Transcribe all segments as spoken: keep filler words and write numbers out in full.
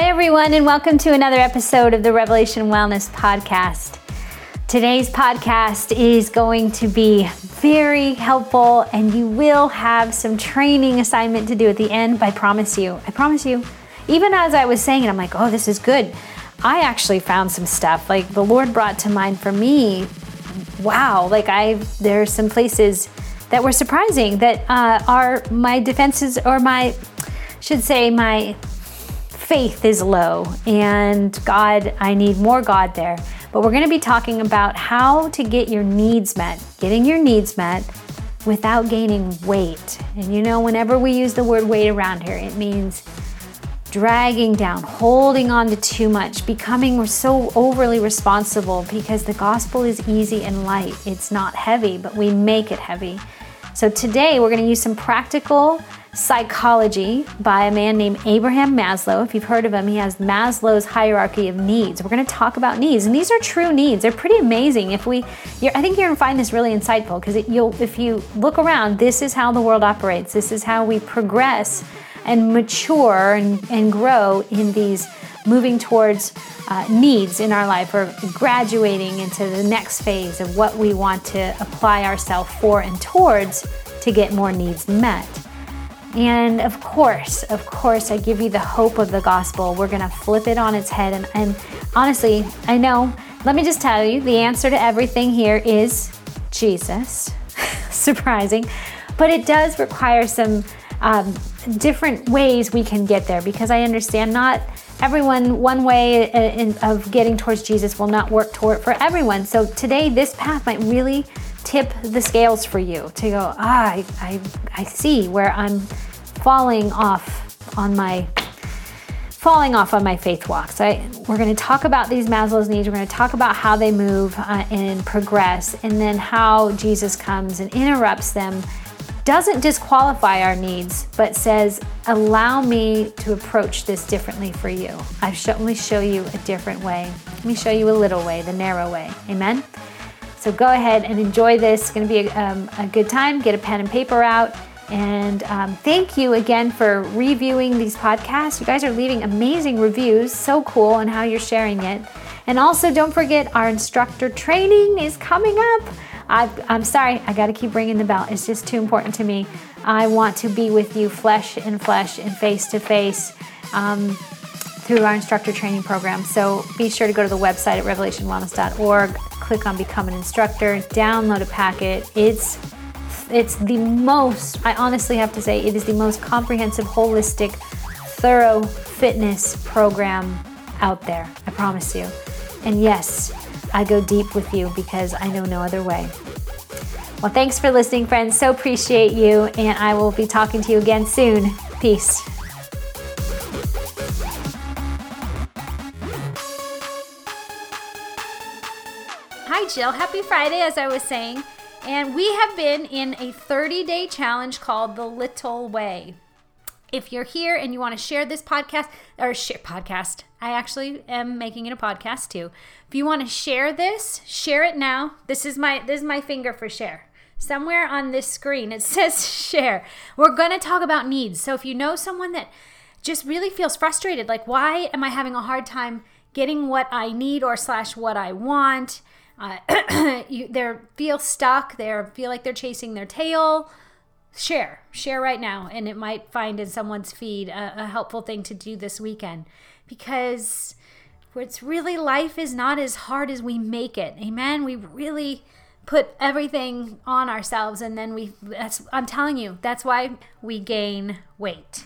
Hi everyone, and welcome to another episode of the Revelation Wellness Podcast. Today's podcast is going to be very helpful, and you will have some training assignment to do at the end, I promise you. I promise you. Even as I was saying it, I'm like, oh, this is good. I actually found some stuff, like the Lord brought to mind for me, wow, like I there are some places that were surprising that uh, are my defenses, or my, should say my faith is low, and God, I need more God there. But we're going to be talking about how to get your needs met, getting your needs met without gaining weight. And you know, whenever we use the word weight around here, it means dragging down, holding on to too much, becoming so overly responsible, because the gospel is easy and light. It's not heavy, but we make it heavy. So today we're going to use some practical psychology by a man named Abraham Maslow. If you've heard of him, he has Maslow's Hierarchy of Needs. We're going to talk about needs, and these are true needs. They're pretty amazing. If we, you're, I think you're going to find this really insightful, because you'll, if you look around, this is how the world operates. This is how we progress and mature and, and grow in these, moving towards uh, needs in our life, or graduating into the next phase of what we want to apply ourselves for and towards to get more needs met. And of course, of course, I give you the hope of the gospel. We're going to flip it on its head. And, and honestly, I know, let me just tell you, the answer to everything here is Jesus. Surprising. But it does require some um, different ways we can get there, because I understand not everyone, one way in, of getting towards Jesus will not work toward for everyone. So today, this path might really tip the scales for you to go, ah, I, I, I see where I'm falling off on my falling off on my faith walk. So I, we're going to talk about these Maslow's needs. We're going to talk about how they move uh, and progress, and then how Jesus comes and interrupts them, doesn't disqualify our needs, but says, allow me to approach this differently for you. I should only show you a different way. Let me show you a little way, the narrow way. Amen? So go ahead and enjoy this. It's going to be a, um, a good time. Get a pen and paper out. And um, thank you again for reviewing these podcasts. You guys are leaving amazing reviews. So cool on how you're sharing it. And also, don't forget, our instructor training is coming up. I've, I'm sorry, I gotta keep ringing the bell. It's just too important to me. I want to be with you flesh and flesh and face to face um, through our instructor training program. So be sure to go to the website at revelation wellness dot org, click on Become an Instructor, download a packet. It's it's the most, I honestly have to say, it is the most comprehensive, holistic, thorough fitness program out there, I promise you. And yes, I go deep with you, because I know no other way. Well, thanks for listening, friends. So appreciate you, and I will be talking to you again soon. Peace. Hi, Jill. Happy Friday, as I was saying. And we have been in a thirty-day challenge called The Little Way. If you're here and you want to share this podcast, or share podcast, I actually am making it a podcast too. If you want to share this, share it now. This is my this is my finger for share. Somewhere on this screen it says share. We're going to talk about needs. So if you know someone that just really feels frustrated, like, why am I having a hard time getting what I need or slash what I want? Uh, they feel stuck. They feel like they're chasing their tail. Share, share right now, and it might find in someone's feed a, a helpful thing to do this weekend, because it's really, life is not as hard as we make it. Amen. We really put everything on ourselves, and then we, that's, I'm telling you, that's why we gain weight,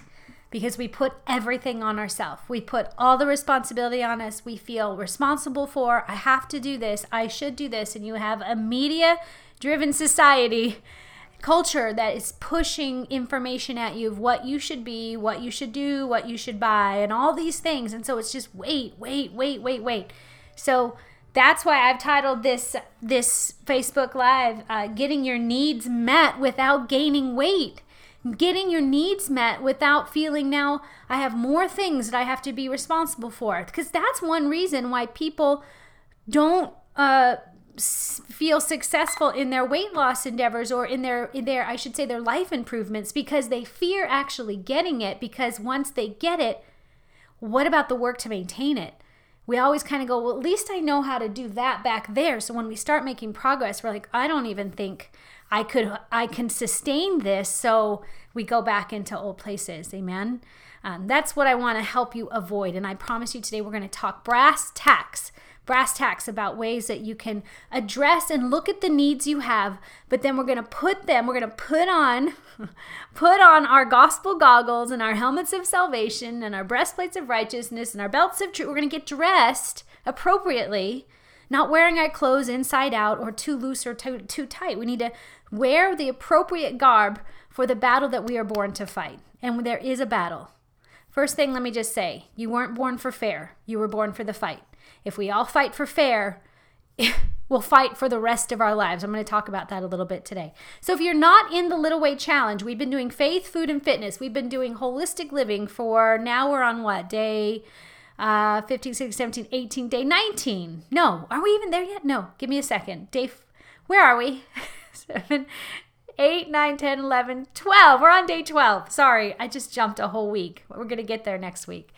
because we put everything on ourselves. We put all the responsibility on us. We feel responsible for, I have to do this, I should do this, and you have a media-driven society culture that is pushing information at you of what you should be, what you should do, what you should buy, and all these things. And so it's just wait, wait, wait, wait, wait. So that's why I've titled this this Facebook Live, uh, Getting Your Needs Met Without Gaining Weight. Getting your needs met without feeling, now I have more things that I have to be responsible for. Because that's one reason why people don't uh feel successful in their weight loss endeavors, or in their, in their, I should say, their life improvements, because they fear actually getting it, because once they get it, What about the work to maintain it? We always kind of go, well, at least I know how to do that back there. So when we start making progress, we're like, I don't even think I could, I can sustain this. So we go back into old places. Amen. Um, that's what I want to help you avoid. And I promise you today, we're going to talk brass tacks, brass tacks about ways that you can address and look at the needs you have, but then we're going to put them, we're going to put on, put on our gospel goggles and our helmets of salvation and our breastplates of righteousness and our belts of truth. We're going to get dressed appropriately, not wearing our clothes inside out or too loose or too, too tight. We need to wear the appropriate garb for the battle that we are born to fight. And there is a battle. First thing, let me just say, you weren't born for fair. You were born for the fight. If we all fight for fair, we'll fight for the rest of our lives. I'm going to talk about that a little bit today. So if you're not in the Little Way Challenge, we've been doing faith, food, and fitness. We've been doing holistic living for, now we're on what, day uh, fifteen, sixteen, seventeen, eighteen, day nineteen. No, are we even there yet? No, give me a second. Day, f- where are we? seven, eight, nine, ten, eleven, twelve. We're on day twelve. Sorry, I just jumped a whole week. We're going to get there next week.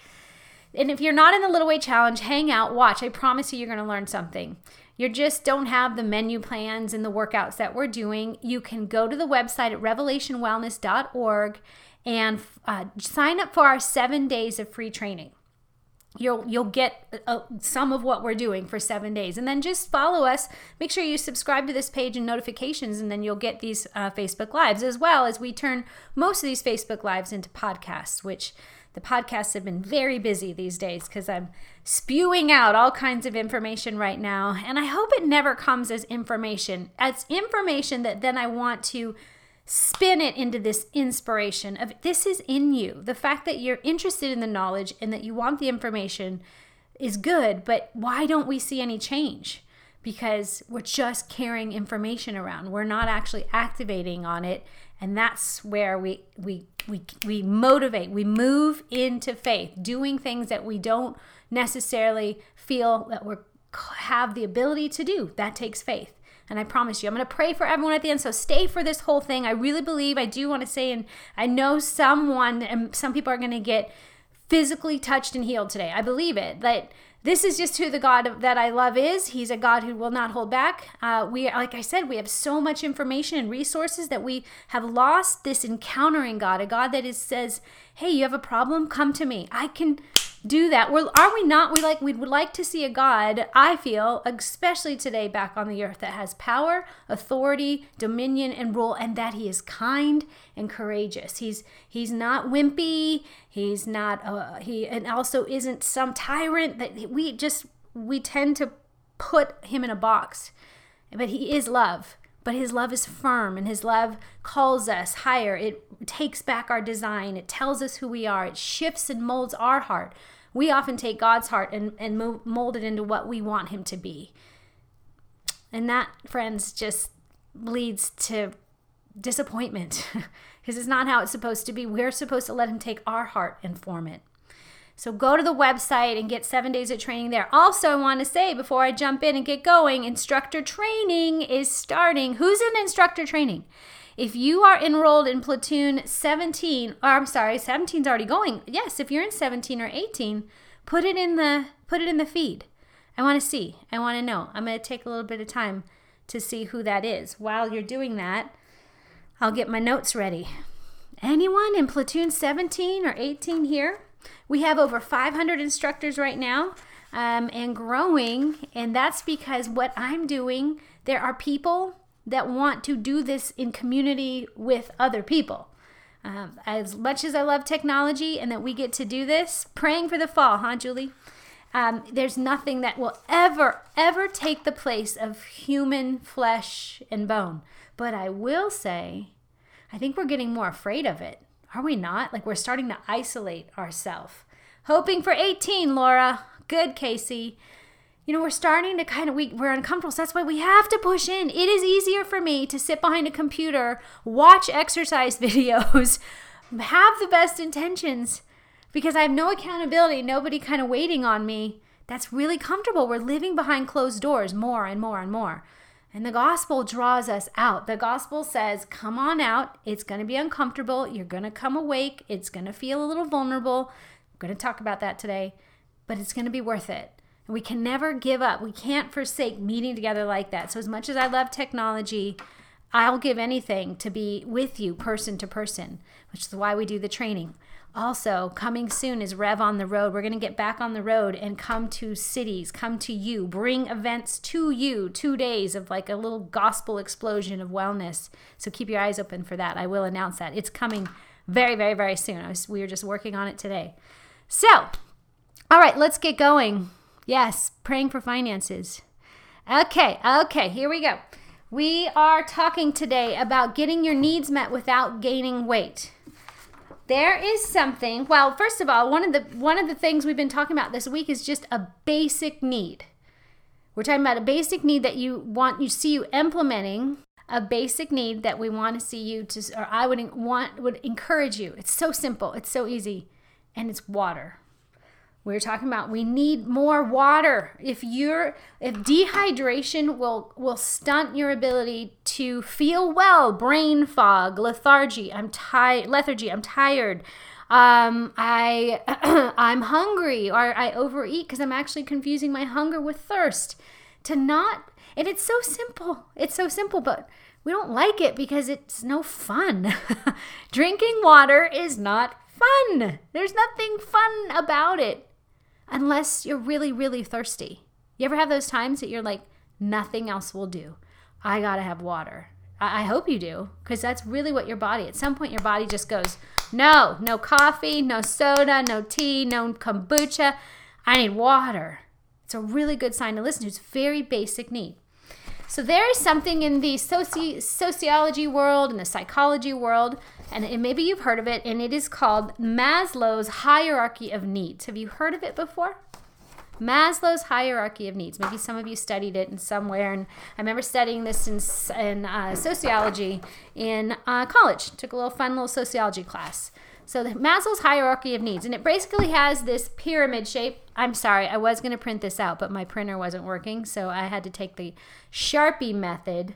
And if you're not in the Little Way Challenge, hang out, watch. I promise you, you're going to learn something. You just don't have the menu plans and the workouts that we're doing. You can go to the website at revelation wellness dot org and uh, sign up for our seven days of free training. You'll you'll get uh, some of what we're doing for seven days. And then just follow us. Make sure you subscribe to this page and notifications, and then you'll get these uh, Facebook Lives, as well as we turn most of these Facebook Lives into podcasts, which the podcasts have been very busy these days because I'm spewing out all kinds of information right now. And I hope it never comes as information. It's information that then I want to spin it into this inspiration of this is in you. The fact that you're interested in the knowledge and that you want the information is good, but why don't we see any change? Because we're just carrying information around. We're not actually activating on it. And that's where we we we we motivate. We move into faith, doing things that we don't necessarily feel that we have the ability to do. That takes faith. And I promise you, I'm going to pray for everyone at the end, so stay for this whole thing. I really believe, I do want to say, and I know someone, and some people are going to get physically touched and healed today. I believe it, that this is just who the God that I love is. He's a God who will not hold back. Uh, we, like I said, we have so much information and resources that we have lost this encountering God, a God that is, says, hey, you have a problem? Come to me. I can do that. We're, are we not? We like, we would like to see a God, I feel, especially today back on the earth, that has power, authority, dominion, and rule, and that he is kind and courageous. He's he's not wimpy. He's not, uh, he and also isn't some tyrant that we just, we tend to put him in a box. But he is love. But his love is firm, and his love calls us higher. It takes back our design. It tells us who we are. It shifts and molds our heart. We often take God's heart and, and mold it into what we want him to be. And that, friends, just leads to disappointment because it's not how it's supposed to be. We're supposed to let him take our heart and form it. So go to the website and get seven days of training there. Also, I want to say before I jump in and get going, instructor training is starting. Who's in instructor training? If you are enrolled in platoon seventeen, or I'm sorry, seventeen's already going. Yes, if you're in seventeen or eighteen, put it in the put it in the feed. I want to see. I want to know. I'm going to take a little bit of time to see who that is. While you're doing that, I'll get my notes ready. Anyone in platoon seventeen or eighteen here? We have over five hundred instructors right now um, and growing, and that's because what I'm doing, there are people that want to do this in community with other people. Um, as much as I love technology and that we get to do this, praying for the fall, huh, Julie? Um, there's nothing that will ever, ever take the place of human flesh and bone. But I will say, I think we're getting more afraid of it. Are we not? Like, we're starting to isolate ourselves. Hoping for eighteen, Laura. Good, Casey. You know, we're starting to kind of, we, we're uncomfortable, so that's why we have to push in. It is easier for me to sit behind a computer, watch exercise videos, have the best intentions, because I have no accountability, nobody kind of waiting on me. That's really comfortable. We're living behind closed doors more and more and more. And the gospel draws us out. The gospel says, come on out. It's going to be uncomfortable. You're going to come awake. It's going to feel a little vulnerable. We're going to talk about that today, but it's going to be worth it. And we can never give up. We can't forsake meeting together like that. So as much as I love technology, I'll give anything to be with you person to person, which is why we do the training. Also, coming soon is Rev on the Road. We're going to get back on the road and come to cities, come to you, bring events to you, two days of like a little gospel explosion of wellness. So keep your eyes open for that. I will announce that. It's coming very, very, very soon. I was, we were just working on it today. So, all right, let's get going. Yes, praying for finances. Okay, okay, here we go. We are talking today about getting your needs met without gaining weight. There is something, well, first of all, one of the one of the things we've been talking about this week is just a basic need. We're talking about a basic need that you want, you see you implementing, a basic need that we want to see you to, or I would want, would encourage you. It's so simple, it's so easy, and it's water. We were talking about we need more water. If you're if dehydration will will stunt your ability to feel well, brain fog, lethargy. I'm tired. Lethargy. I'm tired. Um, I I'm hungry, or I overeat because I'm actually confusing my hunger with thirst. To not, and it's so simple. It's so simple, but we don't like it because it's no fun. Drinking water is not fun. There's nothing fun about it. Unless you're really, really thirsty. You ever have those times that you're like, nothing else will do. I gotta have water. I, I hope you do, because that's really what your body, at some point your body just goes, no, no coffee, no soda, no tea, no kombucha. I need water. It's a really good sign to listen to. It's a very basic need. So there is something in the soci- sociology world and the psychology world, and, and maybe you've heard of it, and it is called Maslow's Hierarchy of Needs. Have you heard of it before? Maslow's Hierarchy of Needs. Maybe some of you studied it in somewhere, and I remember studying this in, in uh, sociology in uh, college. Took a little fun little sociology class. So the Maslow's Hierarchy of Needs, and it basically has this pyramid shape. I'm sorry, I was going to print this out, but my printer wasn't working, so I had to take the Sharpie method.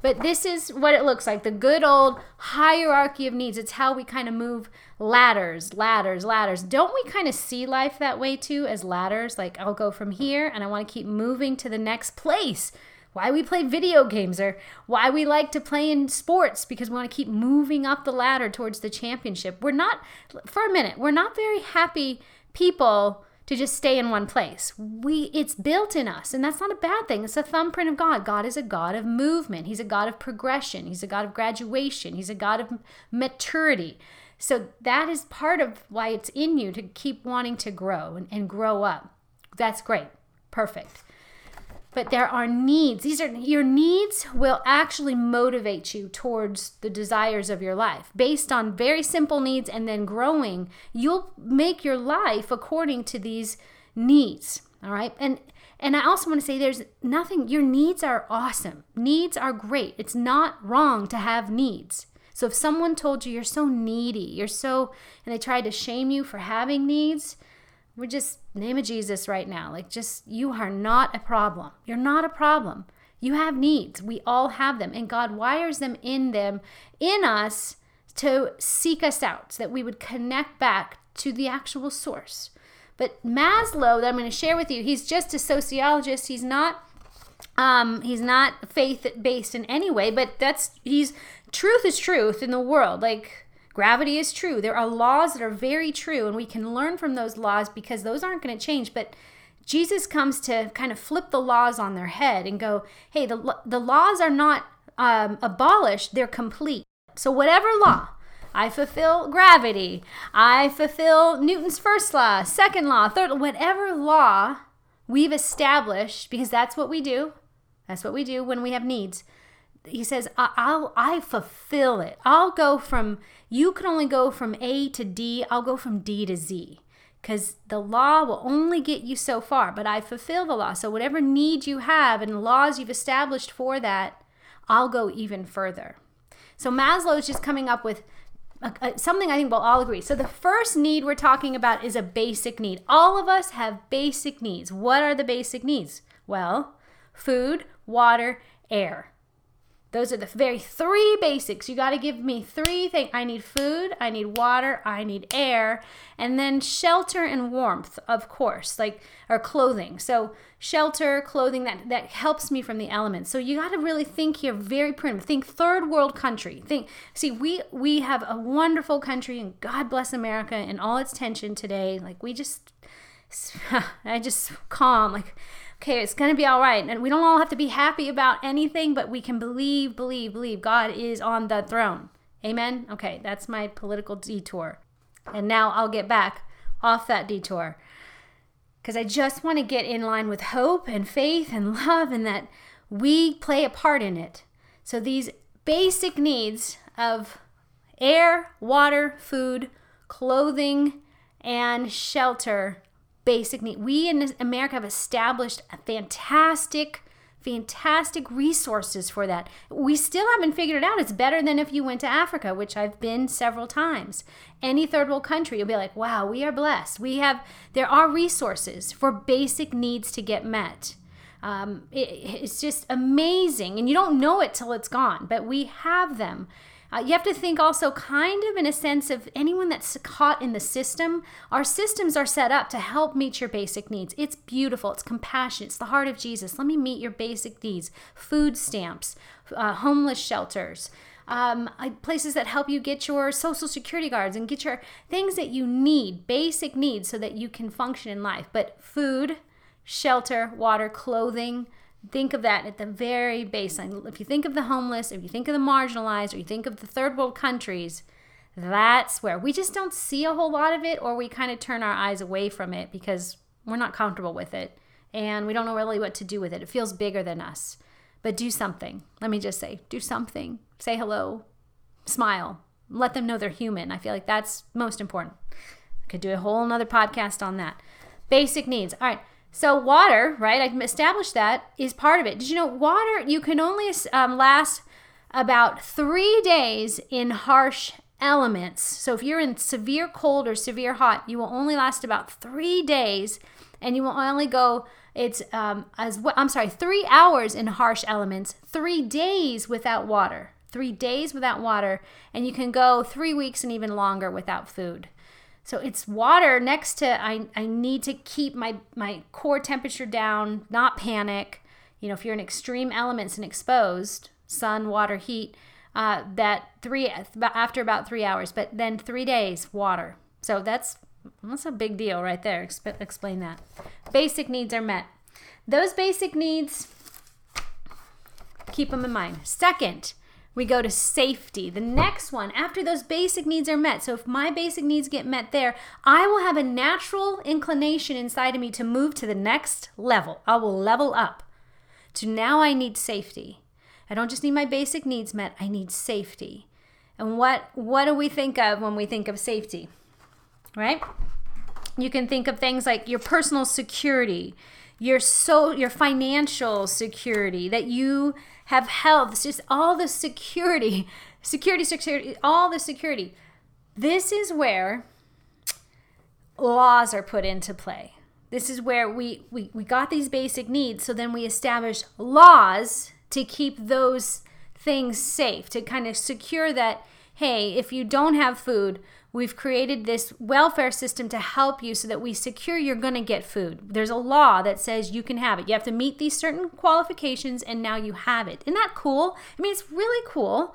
But this is what it looks like, the good old hierarchy of needs. It's how we kind of move ladders, ladders, ladders. Don't we kind of see life that way too, as ladders? Like, I'll go from here, and I want to keep moving to the next place. Why we play video games, or why we like to play in sports, because we want to keep moving up the ladder towards the championship. We're not, for a minute, we're not very happy people to just stay in one place. We, it's built in us, and that's not a bad thing. It's a thumbprint of God. God is a God of movement. He's a God of progression. He's a God of graduation. He's a God of maturity. So that is part of why it's in you to keep wanting to grow and, and grow up. That's great. Perfect. But there are needs. These are your needs will actually motivate you towards the desires of your life. Based on very simple needs and then growing, you'll make your life according to these needs. All right? And and I also want to say there's nothing, your needs are awesome. Needs are great. It's not wrong to have needs. So if someone told you you're so needy, you're so, and they tried to shame you for having needs, we're just, name of Jesus right now. Like, just, you are not a problem. You're not a problem. You have needs. We all have them. And God wires them in them, in us, to seek us out, so that we would connect back to the actual source. But Maslow, that I'm going to share with you, he's just a sociologist. He's not, um, he's not faith-based in any way, but that's, he's, truth is truth in the world. Like, gravity is true. There are laws that are very true, and we can learn from those laws because those aren't going to change. But Jesus comes to kind of flip the laws on their head and go, hey, the the laws are not um, abolished. They're complete. So whatever law, I fulfill gravity, I fulfill Newton's first law, second law, third, whatever law we've established, because that's what we do. That's what we do when we have needs. He says, I'll, I fulfill it. I'll go from, you can only go from A to D. I'll go from D to Z, because the law will only get you so far, but I fulfill the law. So whatever need you have and laws you've established for that, I'll go even further. So Maslow is just coming up with a, a, something I think we'll all agree. So the first need we're talking about is a basic need. All of us have basic needs. What are the basic needs? Well, food, water, air. Those are the very three basics. You got to give me three things. I need food, I need water, I need air, and then shelter and warmth, of course, like, or clothing. So shelter, clothing, that, that helps me from the elements. So you got to really think here very primitive. Think third world country. Think, see, we, we have a wonderful country, and God bless America and all its tension today. Like, we just, I just calm, like, okay, it's going to be all right. And we don't all have to be happy about anything, but we can believe, believe, believe God is on the throne. Amen? Okay, that's my political detour. And now I'll get back off that detour, because I just want to get in line with hope and faith and love, and that we play a part in it. So these basic needs of air, water, food, clothing, and shelter, basic need. We in America have established a fantastic, fantastic resources for that. We still haven't figured it out. It's better than if you went to Africa, which I've been several times. Any third world country, you'll be like, wow, we are blessed. We have, there are resources for basic needs to get met. Um, it, it's just amazing. And you don't know it till it's gone, but we have them. Uh, you have to think also kind of in a sense of anyone that's caught in the system. Our systems are set up to help meet your basic needs. It's beautiful. It's compassionate. It's the heart of Jesus. Let me meet your basic needs. Food stamps, uh, homeless shelters, um, places that help you get your social security cards and get your things that you need, basic needs, so that you can function in life. But food, shelter, water, clothing, think of that at the very baseline. If you think of the homeless, if you think of the marginalized, or you think of the third world countries, that's where we just don't see a whole lot of it, or we kind of turn our eyes away from it because we're not comfortable with it, and we don't know really what to do with it. It feels bigger than us. But do something. Let me just say, do something. Say hello. Smile. Let them know they're human. I feel like that's most important. I could do a whole nother podcast on that. Basic needs. All right. So water, right, I've established that is part of it. Did you know water, you can only um, last about three days in harsh elements. So if you're in severe cold or severe hot, you will only last about three days and you will only go, it's, um, as well, I'm sorry, three hours in harsh elements, three days without water, three days without water, and you can go three weeks and even longer without food. So it's water next to, I, I need to keep my, my core temperature down, not panic. You know, if you're in extreme elements and exposed, sun, water, heat, uh, that three, after about three hours, but then three days, water. So that's, that's a big deal right there. Exp- explain that. Basic needs are met. Those basic needs, keep them in mind. Second, we go to safety. The next one, after those basic needs are met. So if my basic needs get met there, I will have a natural inclination inside of me to move to the next level. I will level up to now I need safety. I don't just need my basic needs met, I need safety. And what, what do we think of when we think of safety, right? You can think of things like your personal security, your so your financial security, that you have health, it's just all the security, security, security, all the security. This is where laws are put into play. This is where we, we, we got these basic needs, so then we establish laws to keep those things safe, to kind of secure that, hey, if you don't have food, we've created this welfare system to help you so that we secure you're going to get food. There's a law that says you can have it. You have to meet these certain qualifications, and now you have it. Isn't that cool? I mean, it's really cool,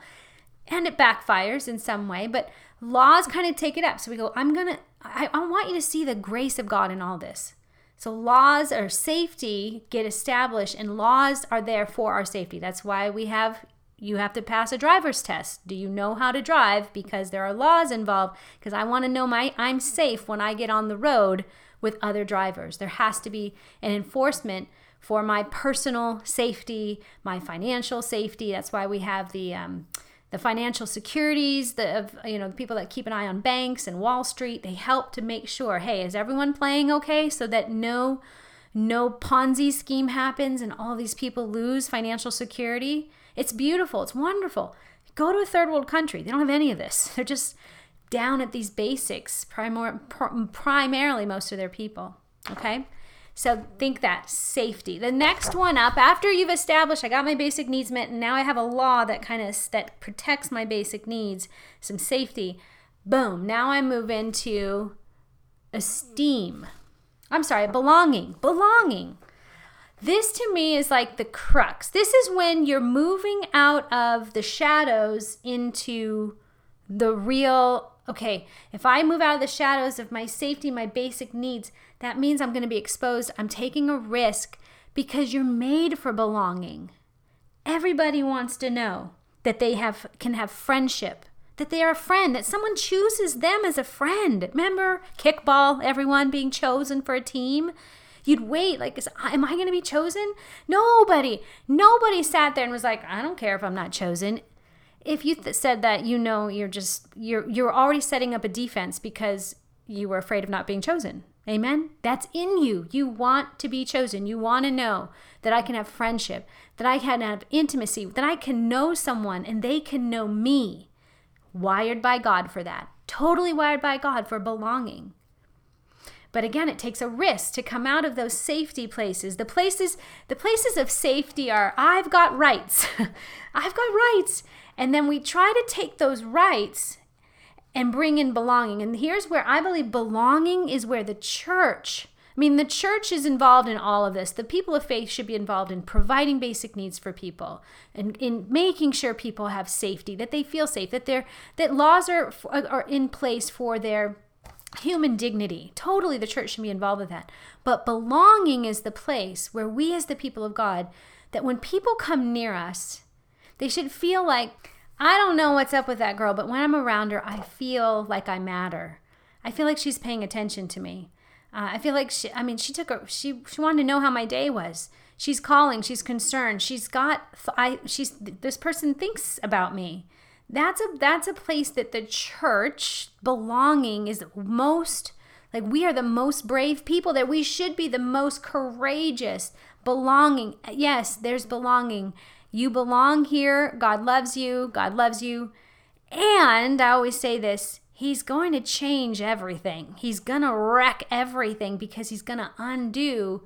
and it backfires in some way, but laws kind of take it up. So we go, I'm going to, I want you to see the grace of God in all this. So laws or safety get established, and laws are there for our safety. That's why we have you have to pass a driver's test. Do you know how to drive? Because there are laws involved, because I want to know my I'm safe when I get on the road with other drivers. There has to be an enforcement for my personal safety, my financial safety. That's why we have the um, the financial securities, the of, you know, the people that keep an eye on banks and Wall Street. They help to make sure, hey, is everyone playing okay, so that no no Ponzi scheme happens and all these people lose financial security. It's beautiful. It's wonderful. Go to a third world country. They don't have any of this. They're just down at these basics, primor- pr- primarily most of their people, okay? So think that safety. The next one up, after you've established, I got my basic needs met, and now I have a law that kind of that protects my basic needs, some safety. Boom, now I move into esteem. I'm sorry, belonging, belonging. This to me is like the crux. This is when you're moving out of the shadows into the real, okay, if I move out of the shadows of my safety, my basic needs, that means I'm going to be exposed. I'm taking a risk because you're made for belonging. Everybody wants to know that they have can have friendship, that they are a friend, that someone chooses them as a friend. Remember kickball, everyone being chosen for a team? You'd wait, like, is, am I going to be chosen? Nobody, nobody sat there and was like, I don't care if I'm not chosen. If you th- said that, you know, you're just, you're, you're already setting up a defense because you were afraid of not being chosen. Amen? That's in you. You want to be chosen. You want to know that I can have friendship, that I can have intimacy, that I can know someone and they can know me. Wired by God for that. Totally wired by God for belonging. But again, it takes a risk to come out of those safety places. The places, the places of safety are, I've got rights. I've got rights. And then we try to take those rights and bring in belonging. And here's where I believe belonging is where the church, I mean, the church is involved in all of this. The people of faith should be involved in providing basic needs for people and in making sure people have safety, that they feel safe, that they're, that laws are are in place for their human dignity. Totally, the church should be involved with that. But belonging is the place where we as the people of God, that when people come near us, they should feel like, I don't know what's up with that girl, but when I'm around her, I feel like I matter. I feel like she's paying attention to me. Uh, I feel like she, I mean, she took her, she, she wanted to know how my day was. She's calling, she's concerned. She's got, I, she's, this person thinks about me. That's a that's a place that the church belonging is most, like we are the most brave people, that we should be the most courageous belonging. Yes, there's belonging. You belong here. God loves you. God loves you. And I always say this, he's going to change everything. He's going to wreck everything because he's going to undo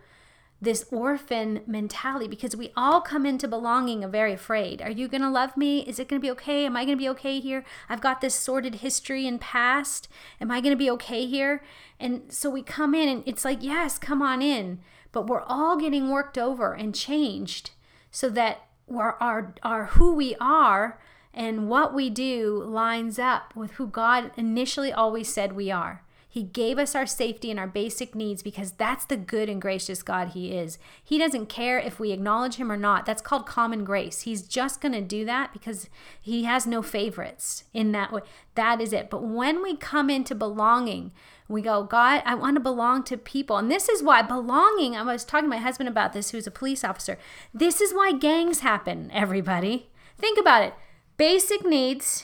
this orphan mentality, because we all come into belonging very afraid. Are you going to love me? Is it going to be okay? Am I going to be okay here? I've got this sordid history and past. Am I going to be okay here? And so we come in and it's like, yes, come on in. But we're all getting worked over and changed so that our, our, our who we are and what we do lines up with who God initially always said we are. He gave us our safety and our basic needs because that's the good and gracious God he is. He doesn't care if we acknowledge him or not. That's called common grace. He's just going to do that because he has no favorites in that way. That is it. But when we come into belonging, we go, God, I want to belong to people. And this is why belonging, I was talking to my husband about this, who's a police officer. This is why gangs happen, everybody. Think about it. Basic needs,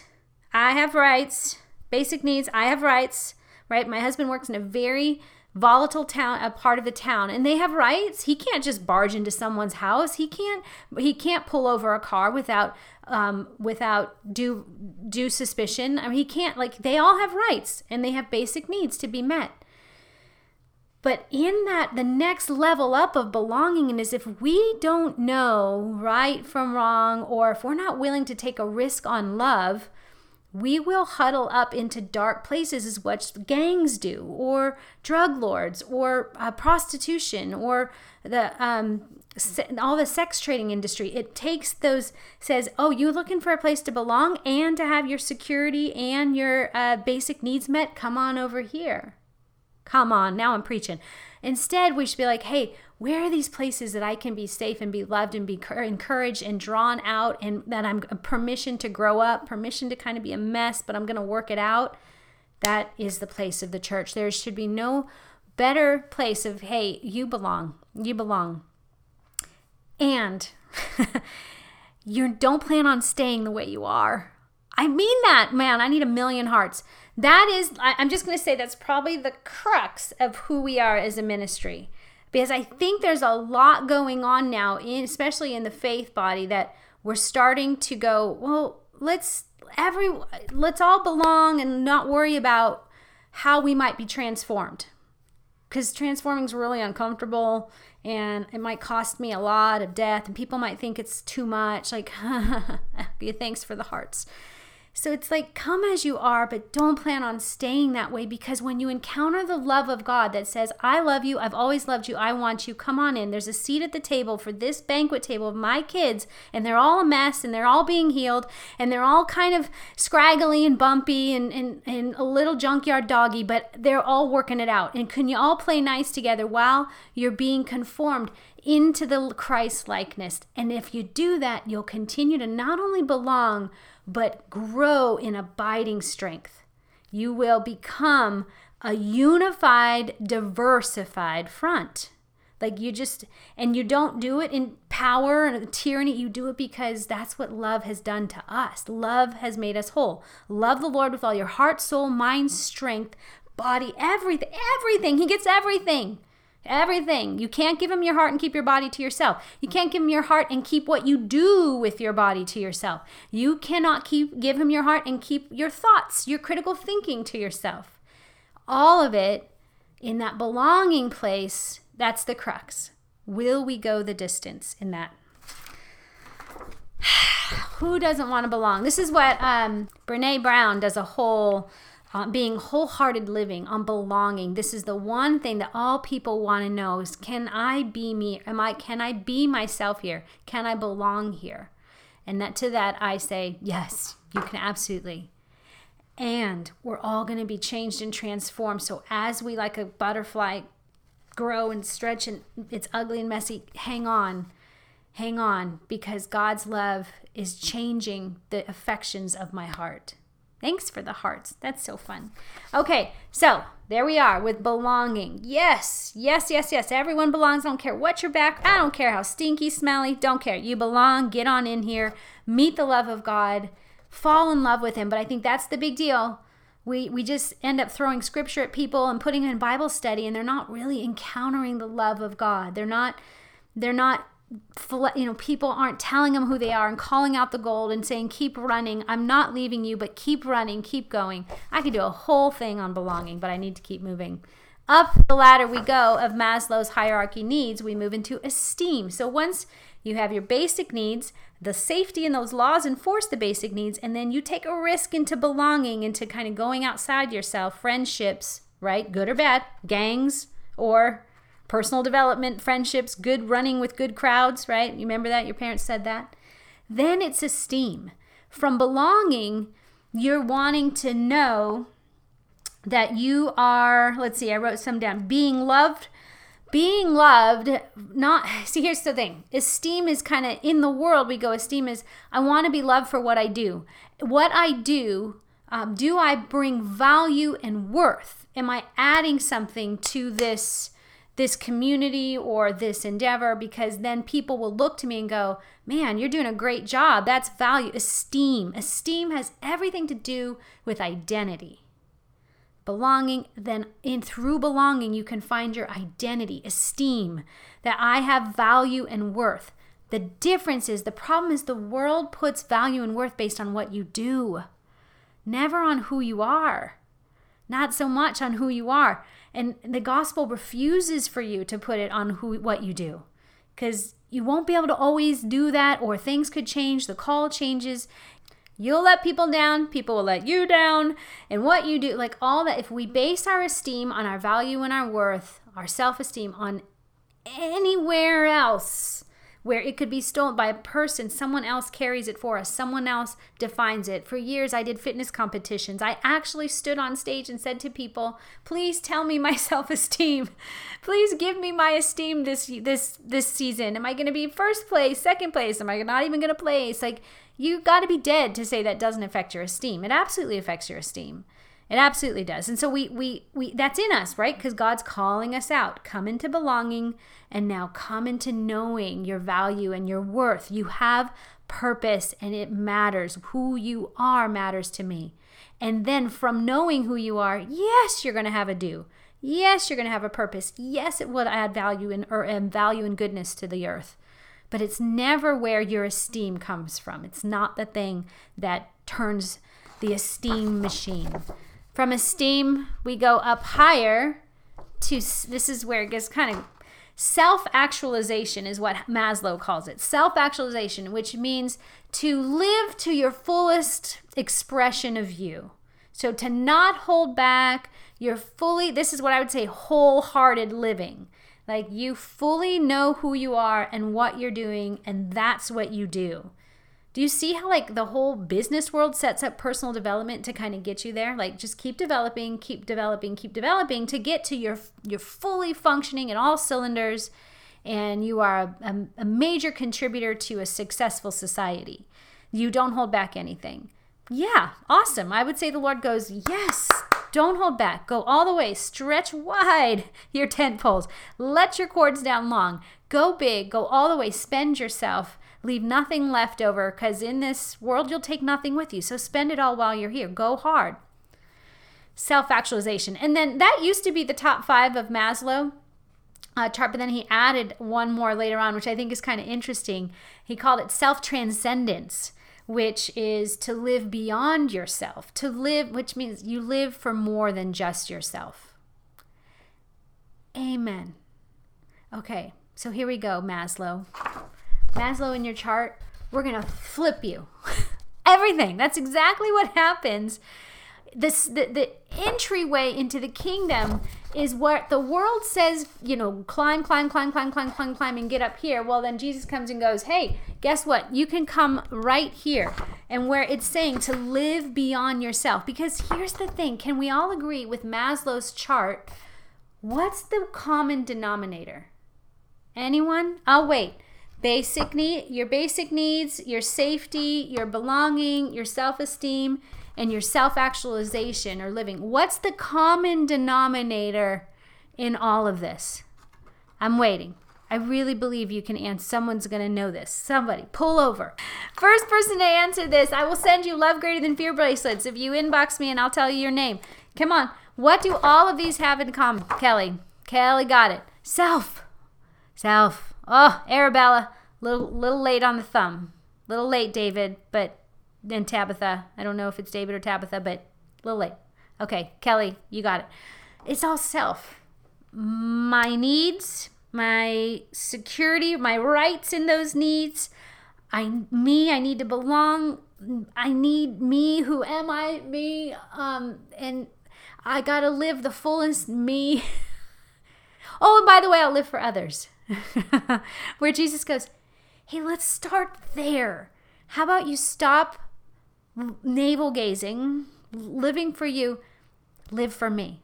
I have rights. Basic needs, I have rights. Right? My husband works in a very volatile town, a part of the town, and they have rights. He can't just barge into someone's house. He can't. He can't pull over a car without, um, without due due suspicion. I mean, he can't. Like, they all have rights, and they have basic needs to be met. But in that, the next level up of belonging is if we don't know right from wrong, or if we're not willing to take a risk on love, we will huddle up into dark places, is what gangs do, or drug lords, or uh, prostitution, or the um, se- all the sex trading industry. It takes those, says, oh, you're looking for a place to belong and to have your security and your uh, basic needs met? Come on over here. Come on, now I'm preaching. Instead, we should be like, hey, where are these places that I can be safe and be loved and be encouraged and drawn out, and that I'm permission to grow up, permission to kind of be a mess, but I'm going to work it out? That is the place of the church. There should be no better place of, hey, you belong, you belong. And you don't plan on staying the way you are. I mean that, man, I need a million hearts. That is, I'm just going to say that's probably the crux of who we are as a ministry, because I think there's a lot going on now, in, especially in the faith body, that we're starting to go, well, let's every let's all belong and not worry about how we might be transformed. because transforming is really uncomfortable and it might cost me a lot of death and people might think it's too much. Like, thanks for the hearts. So it's like, come as you are, but don't plan on staying that way, because when you encounter the love of God that says, I love you, I've always loved you, I want you, come on in. There's a seat at the table for this banquet table of my kids, and they're all a mess, and they're all being healed, and they're all kind of scraggly and bumpy and, and, and a little junkyard doggy, but they're all working it out. And can you all play nice together while you're being conformed into the Christ-likeness? And if you do that, you'll continue to not only belong, but grow in abiding strength. You will become a unified, diversified front. Like you just, and you don't do it in power and tyranny. You do it because that's what love has done to us. Love has made us whole. Love the Lord with all your heart, soul, mind, strength, body, everything, everything. He gets everything. Everything. You can't give him your heart and keep your body to yourself. You can't give him your heart and keep what you do with your body to yourself. You cannot keep give him your heart and keep your thoughts, your critical thinking to yourself. All of it in that belonging place, that's the crux. Will we go the distance in that? Who doesn't want to belong? This is what um, Brené Brown does a whole Um, being wholehearted living on belonging. This is the one thing that all people want to know is, can I be me? Am I, can I be myself here? Can I belong here? And that to that I say, yes, you can absolutely. And we're all going to be changed and transformed. So as we, like a butterfly, grow and stretch and it's ugly and messy, hang on, hang on, because God's love is changing the affections of my heart. Thanks for the hearts. That's so fun. Okay, so there we are with belonging. Yes, yes, yes, yes. Everyone belongs. I don't care what your back. I don't care how stinky, smelly. Don't care. You belong. Get on in here. Meet the love of God. Fall in love with him. But I think that's the big deal. We we just end up throwing scripture at people and putting them in Bible study, and they're not really encountering the love of God. They're not, they're not, you know, people aren't telling them who they are and calling out the gold and saying, keep running. I'm not leaving you, but keep running, keep going. I could do a whole thing on belonging, but I need to keep moving. Up the ladder we go of Maslow's hierarchy needs. We move into esteem. So once you have your basic needs, the safety in those laws enforce the basic needs, and then you take a risk into belonging, into kind of going outside yourself, friendships, right? Good or bad, gangs or personal development, friendships, good running with good crowds, right? You remember that? Your parents said that. Then it's esteem. From belonging, you're wanting to know that you are, let's see, I wrote some down, being loved, being loved, not, see, here's the thing. Esteem is kind of, in the world we go, esteem is, I want to be loved for what I do. What I do, um, do I bring value and worth? Am I adding something to this this community or this endeavor? Because then people will look to me and go, man, you're doing a great job. That's value. Esteem. Esteem has everything to do with identity. Belonging, then in through belonging, you can find your identity. Esteem, that I have value and worth. The difference is, the problem is the world puts value and worth based on what you do, never on who you are. Not so much on who you are. And the gospel refuses for you to put it on who what you do, because you won't be able to always do that, or things could change, the call changes. You'll let people down, people will let you down, and what you do, like all that. If we base our esteem on our value and our worth, our self-esteem on anywhere else where it could be stolen by a person, someone else carries it for us, someone else defines it. For years, I did fitness competitions. I actually stood on stage and said to people, please tell me my self-esteem. Please give me my esteem this this this season. Am I going to be first place, second place? Am I not even going to place? Like, you got to be dead to say that doesn't affect your esteem. It absolutely affects your esteem. It absolutely does. And so we we we that's in us, right? Because God's calling us out. Come into belonging, and now come into knowing your value and your worth. You have purpose, and it matters. Who you are matters to me. And then from knowing who you are, yes, you're going to have a do. Yes, you're going to have a purpose. Yes, it will add value and, or, and value and goodness to the earth. But it's never where your esteem comes from. It's not the thing that turns the esteem machine. From esteem, we go up higher to, this is where it gets kind of, self-actualization is what Maslow calls it. Self-actualization, which means to live to your fullest expression of you. So to not hold back, you're fully, this is what I would say, wholehearted living. Like you fully know who you are and what you're doing, and that's what you do. Do you see how like the whole business world sets up personal development to kind of get you there? Like just keep developing, keep developing, keep developing to get to your you're fully functioning in all cylinders, and you are a, a major contributor to a successful society. You don't hold back anything. Yeah, awesome. I would say the Lord goes, yes, don't hold back. Go all the way, stretch wide your tent poles. Let your cords down long. Go big, go all the way, spend yourself. Leave nothing left over, because in this world, you'll take nothing with you. So spend it all while you're here. Go hard. Self-actualization. And then that used to be the top five of Maslow uh, chart, but then he added one more later on, which I think is kind of interesting. He called it self-transcendence, which is to live beyond yourself, to live, which means you live for more than just yourself. Amen. Okay, so here we go, Maslow. Maslow in your chart, we're going to flip you. Everything. That's exactly what happens. This the, the entryway into the kingdom is what the world says, you know, climb, climb, climb, climb, climb, climb, climb, and get up here. Well, then Jesus comes and goes, hey, guess what? You can come right here. And where it's saying to live beyond yourself. Because here's the thing. Can we all agree with Maslow's chart? What's the common denominator? Anyone? I'll wait. Basic need, your basic needs, your safety, your belonging, your self-esteem, and your self-actualization or living. What's the common denominator in all of this? I'm waiting. I really believe you can answer. Someone's going to know this. Somebody, pull over. First person to answer this, I will send you Love Greater Than Fear bracelets if you inbox me and I'll tell you your name. Come on. What do all of these have in common? Kelly. Kelly got it. Self. Self. Oh, Arabella, little little late on the thumb. Little late, David, but then Tabitha. I don't know if it's David or Tabitha, but a little late. Okay, Kelly, you got it. It's all self. My needs, my security, my rights in those needs. I me, I need to belong. I need me. Who am I? Me. Um, and I gotta live the fullest me. Oh, and by the way, I'll live for others. Where Jesus goes, hey, let's start there. How about you stop navel gazing, living for you, live for me.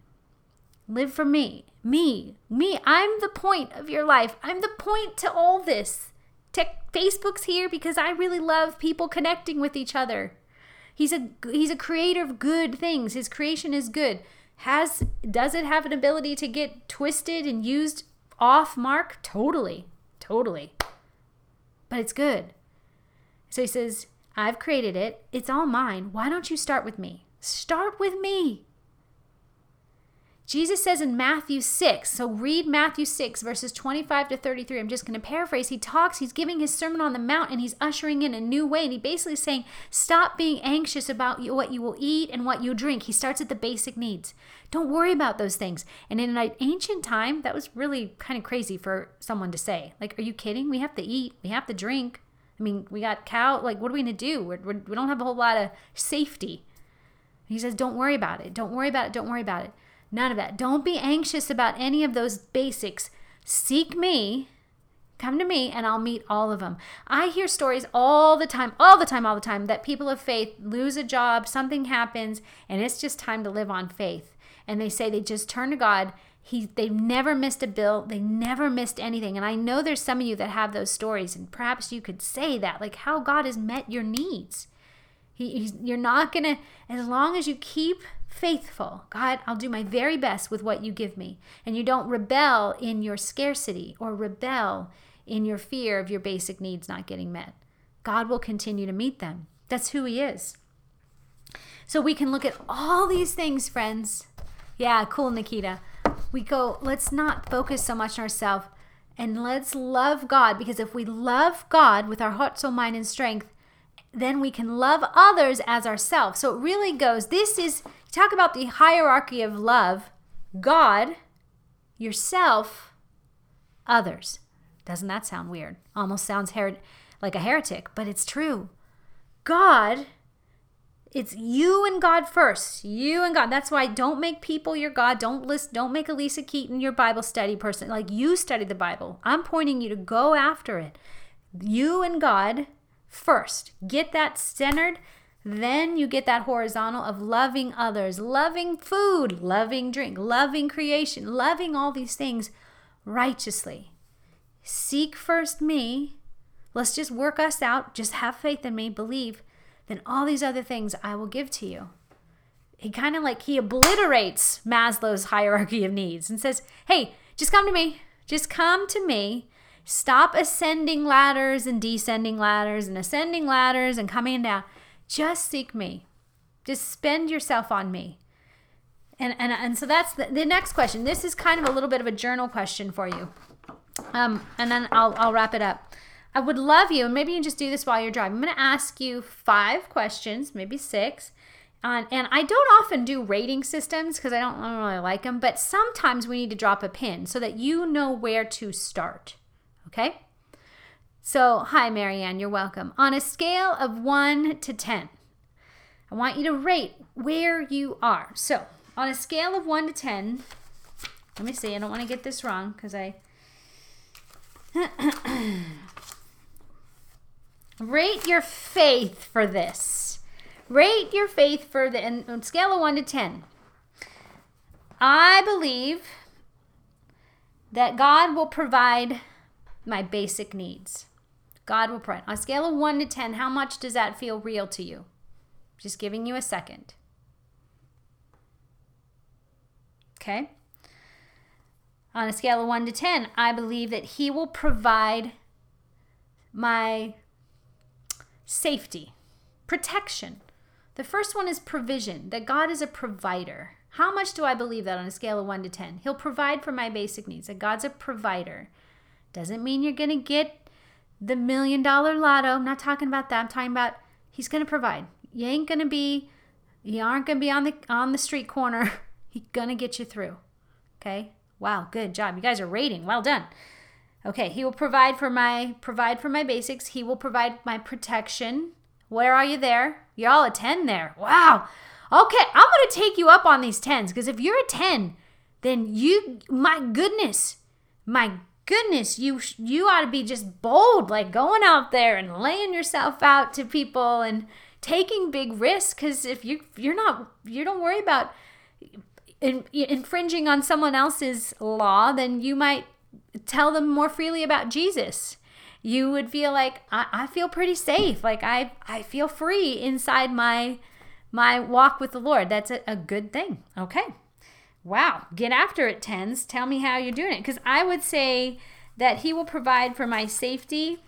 Live for me, me, me. I'm the point of your life. I'm the point to all this. Tech, Facebook's here because I really love people connecting with each other. He's a he's a creator of good things. His creation is good. Has does it have an ability to get twisted and used off mark? Totally, totally. But it's good. So he says, I've created it. It's all mine. Why don't you start with me? Start with me. Jesus says in Matthew six, so read Matthew six, verses twenty-five to thirty-three. I'm just going to paraphrase. He talks, he's giving his Sermon on the Mount, and he's ushering in a new way. And he basically is saying, stop being anxious about what you will eat and what you drink. He starts at the basic needs. Don't worry about those things. And in an ancient time, that was really kind of crazy for someone to say. Like, are you kidding? We have to eat. We have to drink. I mean, we got cow. Like, what are we going to do? We're, we're, we don't have a whole lot of safety. He says, don't worry about it. Don't worry about it. Don't worry about it. None of that. Don't be anxious about any of those basics. Seek me, come to me, and I'll meet all of them. I hear stories all the time, all the time, all the time, that people of faith lose a job, something happens, and it's just time to live on faith. And they say they just turn to God. He, they've never missed a bill. They never missed anything. And I know there's some of you that have those stories, and perhaps you could say that, like how God has met your needs. He, he's, you're not going to, as long as you keep faithful, God, I'll do my very best with what you give me. And you don't rebel in your scarcity or rebel in your fear of your basic needs not getting met. God will continue to meet them. That's who he is. So we can look at all these things, friends. Yeah, cool, Nikita. We go, let's not focus so much on ourselves and let's love God, because if we love God with our heart, soul, mind, and strength, then we can love others as ourselves. So it really goes, this is, talk about the hierarchy of love, God, yourself, others. Doesn't that sound weird? Almost sounds her- like a heretic, but it's true. God, it's you and God first. You and God. That's why don't make people your God. Don't list, don't make Elisa Keaton your Bible study person. Like, you study the Bible. I'm pointing you to go after it. You and God first. Get that centered. Then you get that horizontal of loving others, loving food, loving drink, loving creation, loving all these things righteously. Seek first me. Let's just work us out. Just have faith in me. Believe. Then all these other things I will give to you. He kind of like, he obliterates Maslow's hierarchy of needs and says, hey, just come to me. Just come to me. Stop ascending ladders and descending ladders and ascending ladders and coming down. Just seek me. Just spend yourself on me. And and, and so that's the, the next question. This is kind of a little bit of a journal question for you. Um, and then I'll I'll wrap it up. I would love you, and maybe you can just do this while you're driving. I'm going to ask you five questions, maybe six. Um, and I don't often do rating systems because I don't really like them, but sometimes we need to drop a pin so that you know where to start. Okay? So, hi, Marianne, you're welcome. On a scale of one to ten, I want you to rate where you are. So, on a scale of one to ten, let me see, I don't want to get this wrong because I... Rate your faith for this. Rate your faith for the and on scale of one to ten. I believe that God will provide my basic needs. God will provide. On a scale of one to ten, how much does that feel real to you? Just giving you a second. Okay? On a scale of one to ten, I believe that he will provide my safety, protection. The first one is provision, that God is a provider. How much do I believe that on a scale of one to ten? He'll provide for my basic needs, that God's a provider. Doesn't mean you're going to get the million dollar lotto. I'm not talking about that. I'm talking about he's going to provide. You ain't going to be, you aren't going to be on the on the street corner. He's going to get you through. Okay? Wow, good job. You guys are rating. Well done. Okay, he will provide for my provide for my basics. He will provide my protection. Where are you there? You're all a ten there. Wow. Okay, I'm going to take you up on these tens because if you're a ten, then you, my goodness, my goodness, you you ought to be just bold, like going out there and laying yourself out to people and taking big risks because if you you're not, you don't worry about in, infringing on someone else's law, then you might tell them more freely about Jesus. You would feel like, I, I feel pretty safe. Like I, I feel free inside my, my walk with the Lord. That's a, a good thing. Okay. Wow. Get after it, tens. Tell me how you're doing it. 'Cause I would say that he will provide for my safety.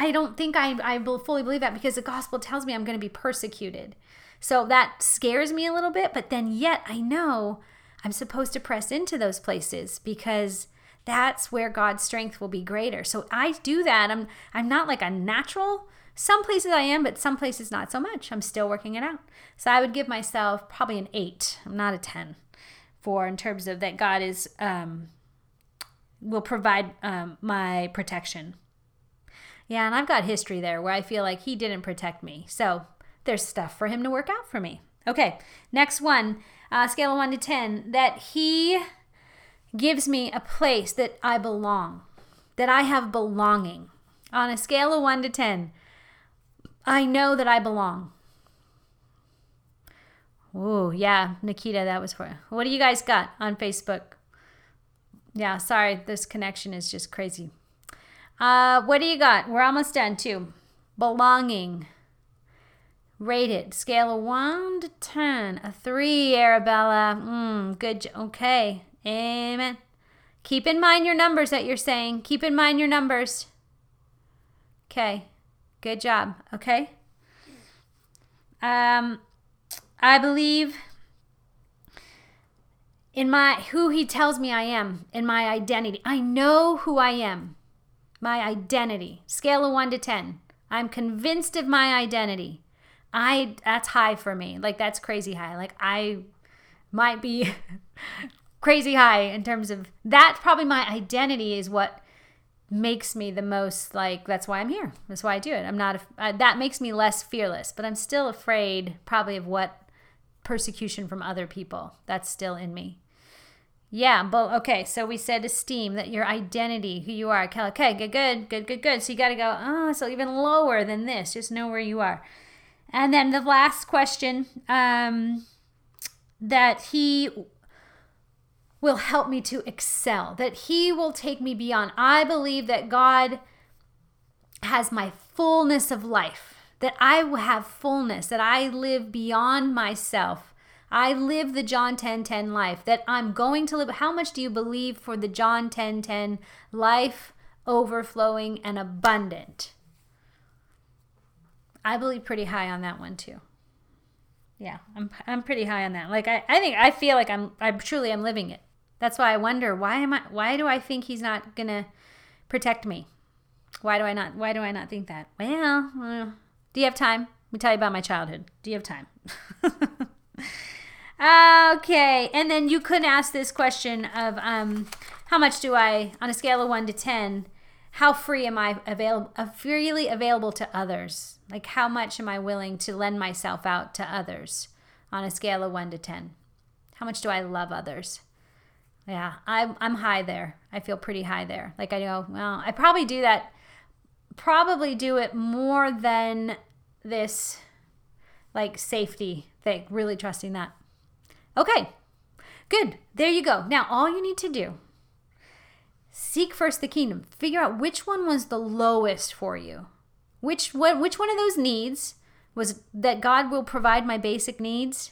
I don't think I, I fully believe that because the gospel tells me I'm going to be persecuted. So that scares me a little bit, but then yet I know I'm supposed to press into those places because that's where God's strength will be greater. So I do that. I'm I'm not like a natural. Some places I am, but some places not so much. I'm still working it out. So I would give myself probably an eight. I'm not a ten for in terms of that God is um, will provide um, my protection. Yeah, and I've got history there where I feel like he didn't protect me. So there's stuff for him to work out for me. Okay, next one, uh, scale of one to ten, that he gives me a place that I belong, that I have belonging. On a scale of one to ten, I know that I belong. Ooh, yeah, Nikita, that was for you. What do you guys got on Facebook? Yeah, sorry, this connection is just crazy. Uh, what do you got? We're almost done too. Belonging. Rated. Scale of one to ten. A three, Arabella. Mm, good. Okay. Amen. Keep in mind your numbers that you're saying. Keep in mind your numbers. Okay. Good job. Okay. Um, I believe in my who he tells me I am, in my identity. I know who I am. My identity. Scale of one to ten. I'm convinced of my identity. I that's high for me. Like that's crazy high. Like I might be crazy high in terms of that's probably my identity is what makes me the most like, that's why I'm here. That's why I do it. I'm not, uh, that makes me less fearless, but I'm still afraid probably of what persecution from other people that's still in me. Yeah, but okay, so we said esteem, that your identity, who you are. Okay, good, good, good, good, good. So you got to go, oh, so even lower than this. Just know where you are. And then the last question, um, that he will help me to excel, that he will take me beyond. I believe that God has my fullness of life, that I will have fullness, that I live beyond myself. I live the John ten ten life, that I'm going to live. How much do you believe for the John ten ten life, overflowing and abundant? I believe pretty high on that one too. Yeah, I'm I'm pretty high on that. Like I, I think I feel like I'm I truly am living it. That's why I wonder why am I why do I think he's not gonna protect me? Why do I not why do I not think that? Well, uh, do you have time? Let me tell you about my childhood. Do you have time? Okay, and then you could ask this question of um, how much do I, on a scale of one to ten, how free am I available, uh, freely available to others? Like how much am I willing to lend myself out to others on a scale of one to ten? How much do I love others? Yeah, I'm, I'm high there. I feel pretty high there. Like I know, well, I probably do that, probably do it more than this like safety thing, really trusting that. Okay, good. There you go. Now, all you need to do, seek first the kingdom. Figure out which one was the lowest for you. Which what, which one of those needs was that God will provide my basic needs,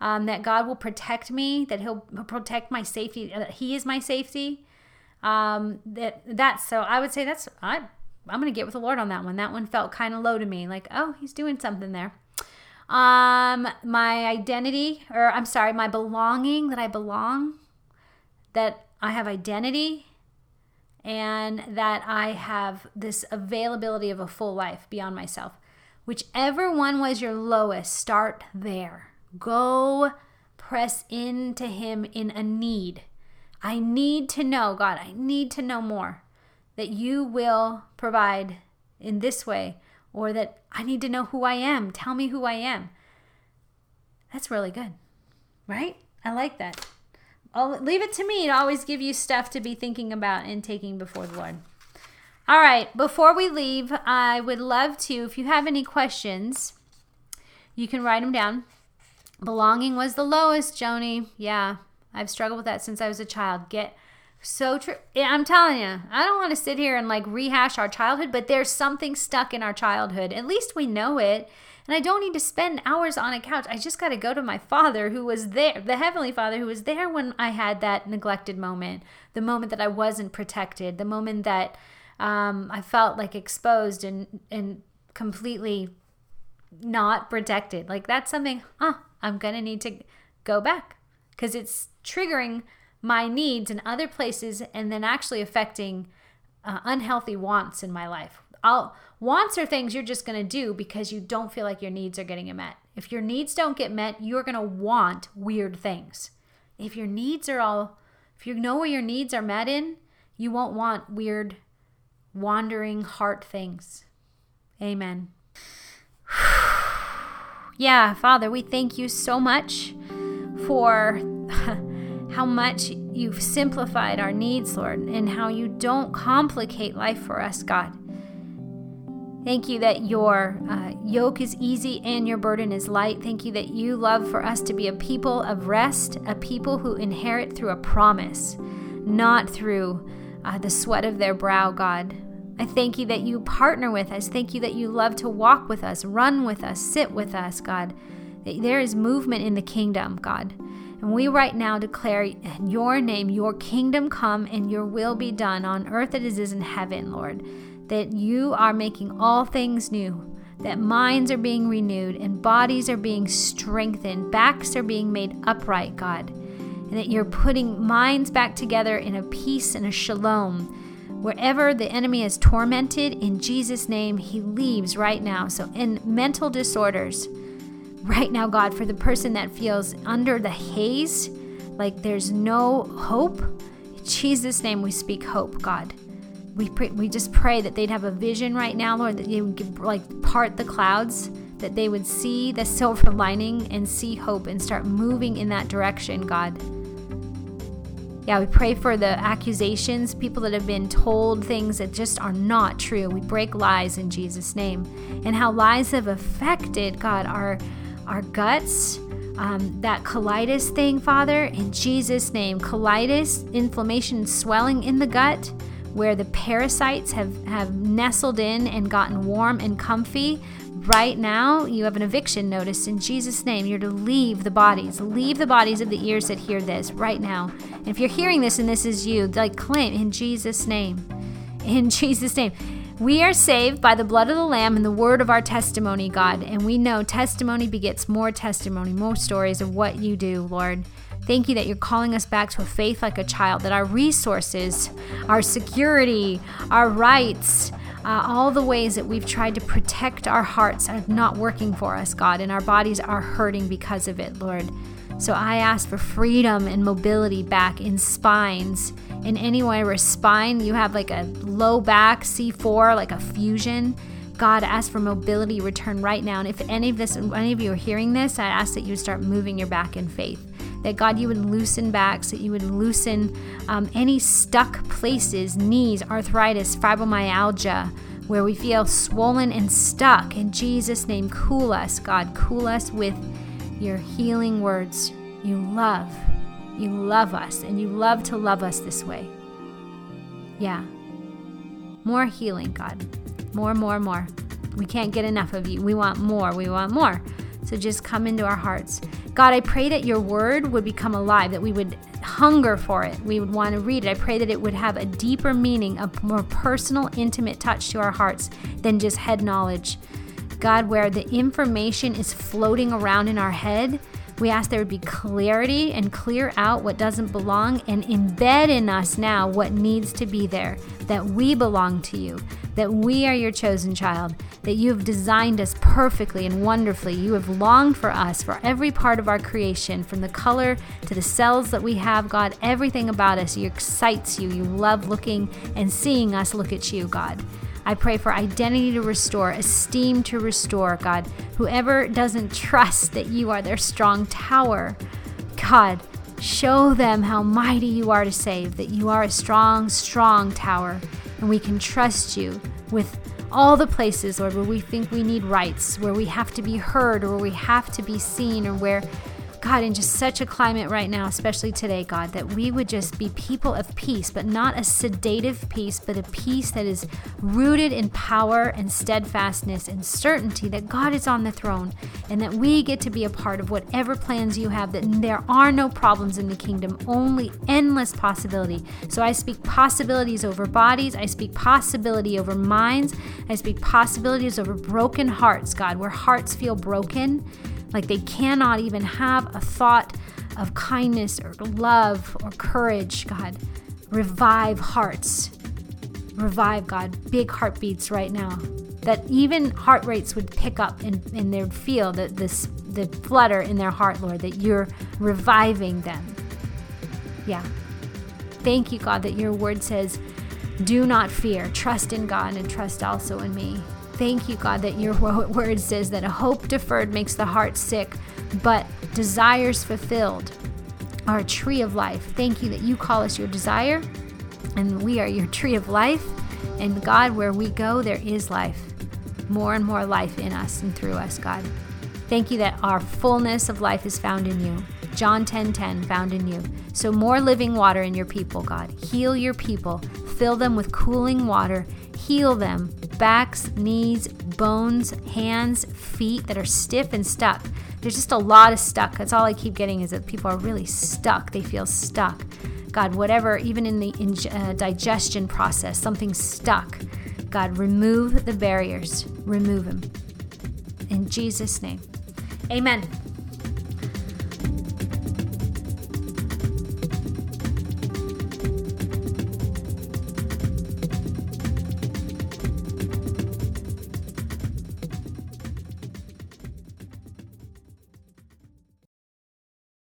um, that God will protect me, that he'll protect my safety, that he is my safety. Um, that that's, so I would say that's, I, I'm going to get with the Lord on that one. That one felt kind of low to me. Like, oh, he's doing something there. Um, my identity, or I'm sorry, my belonging, that I belong, that I have identity, and that I have this availability of a full life beyond myself. Whichever one was your lowest, start there. Go press into him in a need. I need to know, God, I need to know more, that you will provide in this way, or that I need to know who I am. Tell me who I am. That's really good, right? I like that. I'll leave it to me to always give you stuff to be thinking about and taking before the Lord. All right, before we leave, I would love to, if you have any questions, you can write them down. Belonging was the lowest, Joni. Yeah, I've struggled with that since I was a child. Get So true. I'm telling you, I don't want to sit here and like rehash our childhood, but there's something stuck in our childhood. At least we know it. And I don't need to spend hours on a couch. I just got to go to my father who was there, the Heavenly Father who was there when I had that neglected moment, the moment that I wasn't protected, the moment that um, I felt like exposed and, and completely not protected. Like that's something, huh, I'm going to need to go back because it's triggering my needs in other places, and then actually affecting uh, unhealthy wants in my life. I'll, wants are things you're just going to do because you don't feel like your needs are getting met. If your needs don't get met, you're going to want weird things. If your needs are all, if you know where your needs are met in, you won't want weird, wandering heart things. Amen. Yeah, Father, we thank you so much for how much you've simplified our needs, Lord, and how you don't complicate life for us, God. Thank you that your uh, yoke is easy and your burden is light. Thank you that you love for us to be a people of rest, a people who inherit through a promise, not through uh, the sweat of their brow, God. I thank you that you partner with us. Thank you that you love to walk with us, run with us, sit with us, God. There is movement in the kingdom, God. And we right now declare in your name, your kingdom come and your will be done on earth as it is in heaven, Lord, that you are making all things new, that minds are being renewed and bodies are being strengthened, backs are being made upright, God, and that you're putting minds back together in a peace and a shalom. Wherever the enemy is tormented, in Jesus' name, he leaves right now. So in mental disorders, right now, God, for the person that feels under the haze, like there's no hope. In Jesus' name, we speak hope, God. We pray, we just pray that they'd have a vision right now, Lord, that you would give, like part the clouds, that they would see the silver lining and see hope and start moving in that direction, God. Yeah, we pray for the accusations, people that have been told things that just are not true. We break lies in Jesus' name. And how lies have affected, God, our, our guts, um, that colitis thing, Father, in Jesus' name. Colitis, inflammation, swelling in the gut, where the parasites have, have nestled in and gotten warm and comfy. Right now, you have an eviction notice in Jesus' name. You're to leave the bodies. Leave the bodies of the ears that hear this right now. And if you're hearing this and this is you, like claim in Jesus' name. In Jesus' name. We are saved by the blood of the Lamb and the word of our testimony, God. And we know testimony begets more testimony, more stories of what you do, Lord. Thank you that you're calling us back to a faith like a child, that our resources, our security, our rights, Uh, all the ways that we've tried to protect our hearts are not working for us, God, and our bodies are hurting because of it, Lord. So I ask for freedom and mobility back in spines. In any way where spine, you have like a low back, C four, like a fusion. God, ask for mobility return right now. And if any of this, any of you are hearing this, I ask that you start moving your back in faith. That God, you would loosen backs, that you would loosen um, any stuck places, knees, arthritis, fibromyalgia, where we feel swollen and stuck. In Jesus' name, cool us, God. Cool us with your healing words. You love. You love us, and you love to love us this way. Yeah. More healing, God. More, more, more. We can't get enough of you. We want more. We want more. So just come into our hearts. God, I pray that your word would become alive, that we would hunger for it. We would want to read it. I pray that it would have a deeper meaning, a more personal, intimate touch to our hearts than just head knowledge. God, where the information is floating around in our head, we ask there would be clarity and clear out what doesn't belong and embed in us now what needs to be there, that we belong to you, that we are your chosen child, that you have designed us perfectly and wonderfully. You have longed for us, for every part of our creation, from the color to the cells that we have, God, everything about us you excites you. You love looking and seeing us look at you, God. I pray for identity to restore, esteem to restore, God. Whoever doesn't trust that you are their strong tower, God, show them how mighty you are to save, that you are a strong, strong tower, and we can trust you with all the places, Lord, where we think we need rights, where we have to be heard, or where we have to be seen, or where, God, in just such a climate right now, especially today, God, that we would just be people of peace, but not a sedative peace, but a peace that is rooted in power and steadfastness and certainty that God is on the throne and that we get to be a part of whatever plans you have, that there are no problems in the kingdom, only endless possibility. So I speak possibilities over bodies. I speak possibility over minds. I speak possibilities over broken hearts, God, where hearts feel broken. Like they cannot even have a thought of kindness or love or courage, God. Revive hearts. Revive, God, big heartbeats right now. That even heart rates would pick up and, and they would feel the, this, the flutter in their heart, Lord, that you're reviving them. Yeah. Thank you, God, that your word says, do not fear. Trust in God and trust also in me. Thank you, God, that your word says that a hope deferred makes the heart sick, but desires fulfilled are a tree of life. Thank you that you call us your desire, and we are your tree of life. And God, where we go, there is life. More and more life in us and through us, God. Thank you that our fullness of life is found in you. John ten ten, found in you. So more living water in your people, God. Heal your people. Fill them with cooling water. Heal them. Backs, knees, bones, hands, feet that are stiff and stuck. There's just a lot of stuck. That's all I keep getting is that people are really stuck. They feel stuck. God, whatever, even in the in, uh, digestion process, something's stuck. God, remove the barriers. Remove them. In Jesus' name. Amen.